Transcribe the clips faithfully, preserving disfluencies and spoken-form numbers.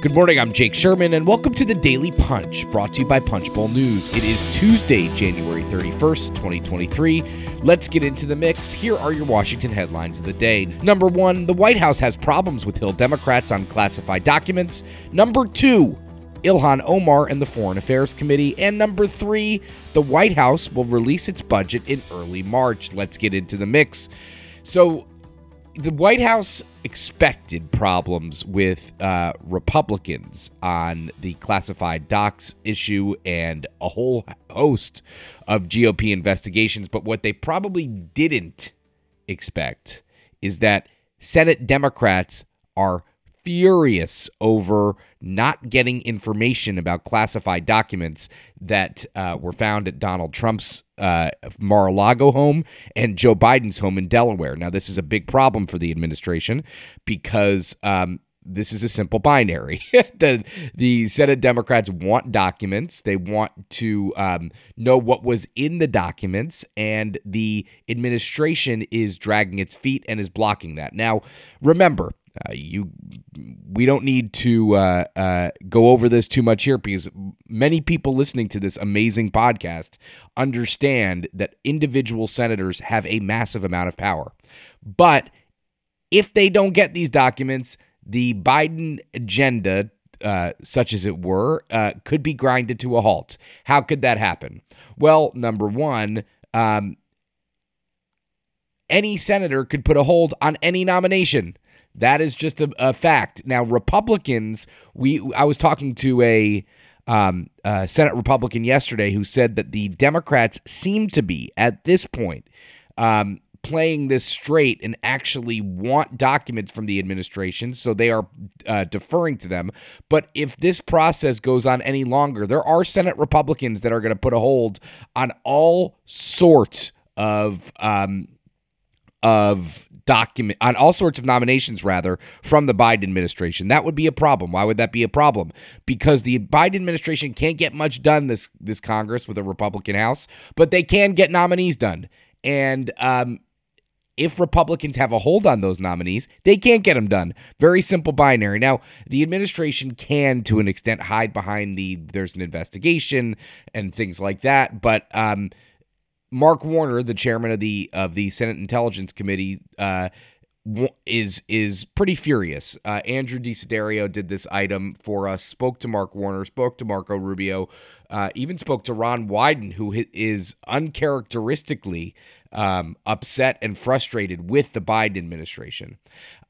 Good morning, I'm Jake Sherman, and welcome to the Daily Punch, brought to you by Punchbowl News. It is Tuesday, January thirty-first, twenty twenty-three. Let's get into the mix. Here are your Washington headlines of the day. Number one, the White House has problems with Hill Democrats on classified documents. Number two, Ilhan Omar and the Foreign Affairs Committee. And number three, the White House will release its budget in early March. Let's get into the mix. So, the White House expected problems with uh, Republicans on the classified docs issue and a whole host of G O P investigations. But what they probably didn't expect is that Senate Democrats are furious over not getting information about classified documents that uh, were found at Donald Trump's uh, Mar-a-Lago home and Joe Biden's home in Delaware. Now, this is a big problem for the administration because um, this is a simple binary. the, the Senate Democrats want documents. They want to um, know what was in the documents, and the administration is dragging its feet and is blocking that. Now, remember, Uh, you, we don't need to uh, uh, go over this too much here because many people listening to this amazing podcast understand that individual senators have a massive amount of power. But if they don't get these documents, the Biden agenda, uh, such as it were, uh, could be grinded to a halt. How could that happen? Well, number one, um, any senator could put a hold on any nomination. That is just a, a fact. Now, Republicans, we I was talking to a, um, a Senate Republican yesterday who said that the Democrats seem to be, at this point, um, playing this straight and actually want documents from the administration, so they are uh, deferring to them. But if this process goes on any longer, there are Senate Republicans that are going to put a hold on all sorts of um of document on all sorts of nominations, rather, from the Biden administration. That would be a problem. Why would that be a problem? Because the Biden administration can't get much done this this Congress with a Republican House, but they can get nominees done. And um, if Republicans have a hold on those nominees, they can't get them done. Very simple binary. Now, the administration can, to an extent, hide behind the there's an investigation and things like that, but um Mark Warner, the chairman of the of the Senate Intelligence Committee, uh, is is pretty furious. Uh, Andrew Desiderio did this item for us, spoke to Mark Warner, spoke to Marco Rubio, uh, even spoke to Ron Wyden, who is uncharacteristically um, upset and frustrated with the Biden administration.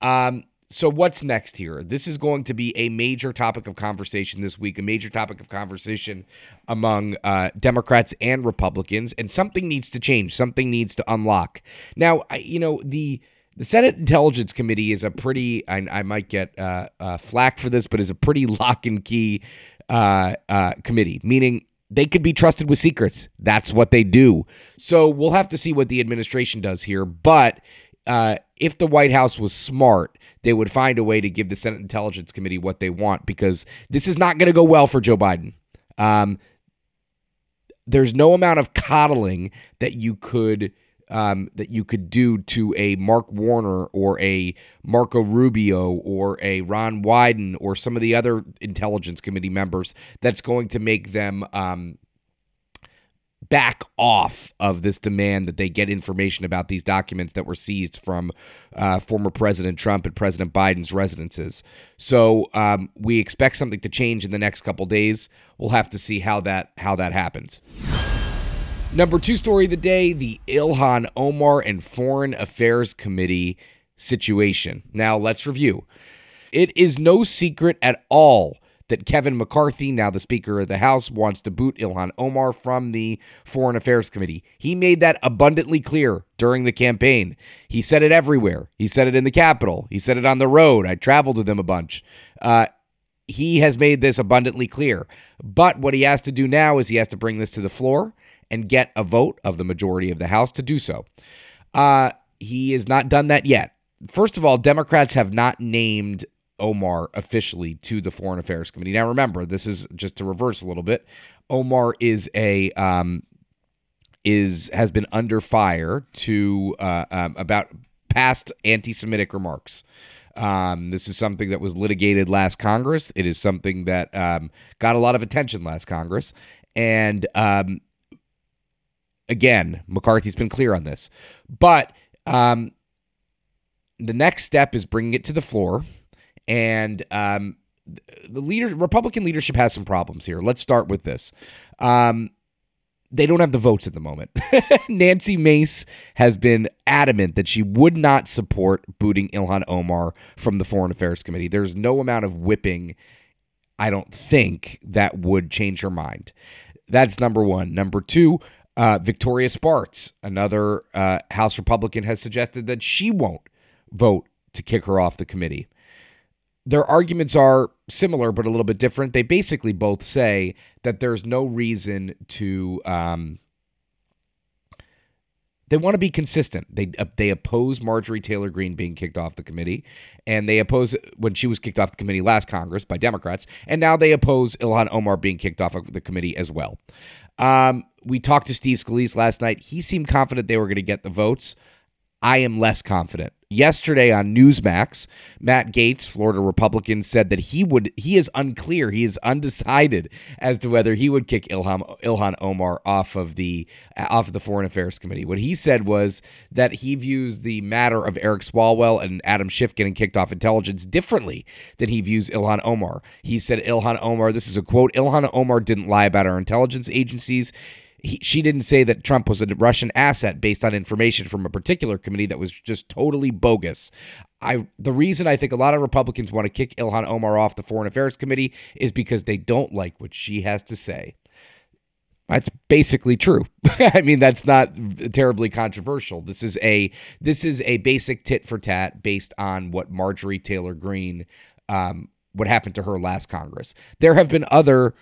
Um So what's next here? This is going to be a major topic of conversation this week, a major topic of conversation among uh, Democrats and Republicans, and something needs to change. Something needs to unlock. Now, I, you know, the the Senate Intelligence Committee is a pretty, I, I might get uh, uh, flack for this, but is a pretty lock and key uh, uh, committee, meaning they could be trusted with secrets. That's what they do. So we'll have to see what the administration does here, but uh, if the White House was smart, they would find a way to give the Senate Intelligence Committee what they want, because this is not going to go well for Joe Biden. Um, there's no amount of coddling that you could um, that you could do to a Mark Warner or a Marco Rubio or a Ron Wyden or some of the other Intelligence Committee members that's going to make them um, back off of this demand that they get information about these documents that were seized from uh, former President Trump and President Biden's residences. So um, we expect something to change in the next couple days. We'll have to see how that how that happens. Number two story of the day, the Ilhan Omar and Foreign Affairs Committee situation. Now, let's review. It is no secret at all that Kevin McCarthy, now the Speaker of the House, wants to boot Ilhan Omar from the Foreign Affairs Committee. He made that abundantly clear during the campaign. He said it everywhere. He said it in the Capitol. He said it on the road. I traveled with him a bunch. Uh, he has made this abundantly clear. But what he has to do now is he has to bring this to the floor and get a vote of the majority of the House to do so. Uh, he has not done that yet. First of all, Democrats have not named Omar officially to the Foreign Affairs Committee. Now, remember, this is just to reverse a little bit. Omar is a um, is has been under fire to uh, um, about past anti-Semitic remarks. Um, this is something that was litigated last Congress. It is something that um, got a lot of attention last Congress. And um, again, McCarthy's been clear on this. But um, the next step is bringing it to the floor. And um, the leader, Republican leadership has some problems here. Let's start with this. Um, they don't have the votes at the moment. Nancy Mace has been adamant that she would not support booting Ilhan Omar from the Foreign Affairs Committee. There's no amount of whipping, I don't think, that would change her mind. That's number one. Number two, uh, Victoria Spartz, another uh, House Republican, has suggested that she won't vote to kick her off the committee. Their arguments are similar, but a little bit different. They basically both say that there's no reason to. Um, they want to be consistent. They uh, they oppose Marjorie Taylor Greene being kicked off the committee, and they oppose when she was kicked off the committee last Congress by Democrats, and now they oppose Ilhan Omar being kicked off of the committee as well. Um, we talked to Steve Scalise last night. He seemed confident they were going to get the votes. I am less confident. Yesterday on Newsmax, Matt Gaetz, Florida Republican, said that he would he is unclear, he is undecided as to whether he would kick Ilhan, Ilhan Omar off of the off of the Foreign Affairs Committee. What he said was that he views the matter of Eric Swalwell and Adam Schiff getting kicked off intelligence differently than he views Ilhan Omar. He said Ilhan Omar, this is a quote, Ilhan Omar didn't lie about our intelligence agencies. He, she didn't say that Trump was a Russian asset based on information from a particular committee that was just totally bogus. I the reason I think a lot of Republicans want to kick Ilhan Omar off the Foreign Affairs Committee is because they don't like what she has to say. That's basically true. I mean, that's not terribly controversial. This is a this is a basic tit for tat based on what Marjorie Taylor Greene, um, what happened to her last Congress. There have been other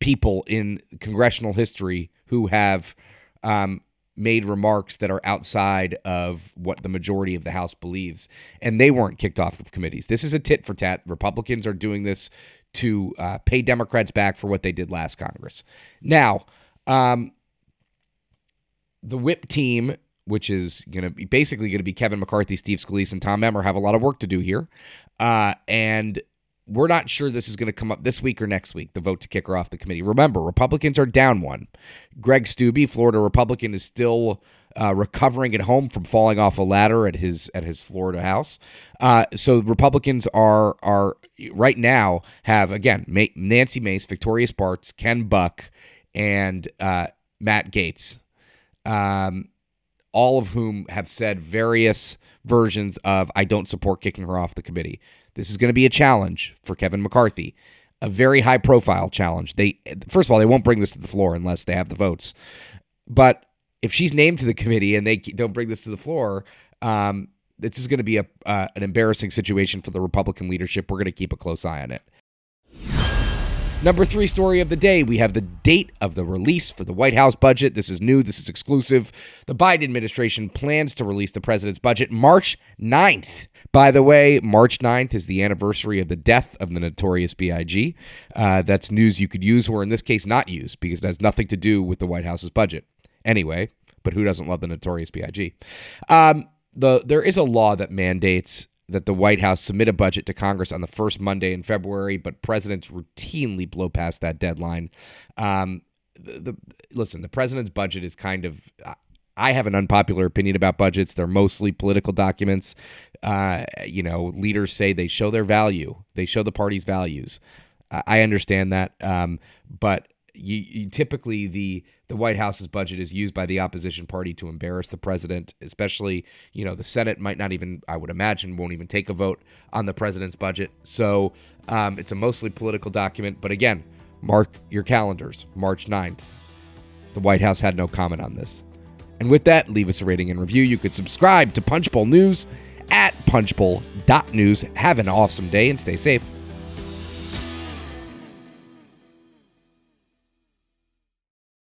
people in congressional history who have um, made remarks that are outside of what the majority of the House believes, and they weren't kicked off of committees. This is a tit for tat. Republicans are doing this to uh, pay Democrats back for what they did last Congress. Now, um, the whip team, which is going to be basically going to be Kevin McCarthy, Steve Scalise, and Tom Emmer, have a lot of work to do here. Uh, and We're not sure this is going to come up this week or next week, the vote to kick her off the committee. Remember, Republicans are down one. Greg Stubbe, Florida Republican, is still uh, recovering at home from falling off a ladder at his at his Florida house. Uh, so Republicans are are right now have, again, Ma- Nancy Mace, Victoria Spartz, Ken Buck, and uh, Matt Gaetz, um, all of whom have said various versions of, I don't support kicking her off the committee. This is going to be a challenge for Kevin McCarthy, a very high-profile challenge. They First of all, they won't bring this to the floor unless they have the votes. But if she's named to the committee and they don't bring this to the floor, um, this is going to be a uh, an embarrassing situation for the Republican leadership. We're going to keep a close eye on it. Number three story of the day, we have the date of the release for the White House budget. This is new. This is exclusive. The Biden administration plans to release the president's budget March ninth. By the way, March ninth is the anniversary of the death of the Notorious B I G Uh, that's news you could use, or in this case not use, because it has nothing to do with the White House's budget. Anyway, but who doesn't love the Notorious B I G? Um, the there is a law that mandates that the White House submit a budget to Congress on the first Monday in February, but presidents routinely blow past that deadline. Um, the, the, listen, the president's budget is kind of, I have an unpopular opinion about budgets. They're mostly political documents. Uh, you know, leaders say they show their value. They show the party's values. I understand that. Um, but you, you typically the, the White House's budget is used by the opposition party to embarrass the president, especially, you know, the Senate might not even, I would imagine, won't even take a vote on the president's budget. So um, it's a mostly political document. But again, mark your calendars, March ninth. The White House had no comment on this. And with that, leave us a rating and review. You could subscribe to Punchbowl News at punchbowl dot news. Have an awesome day and stay safe.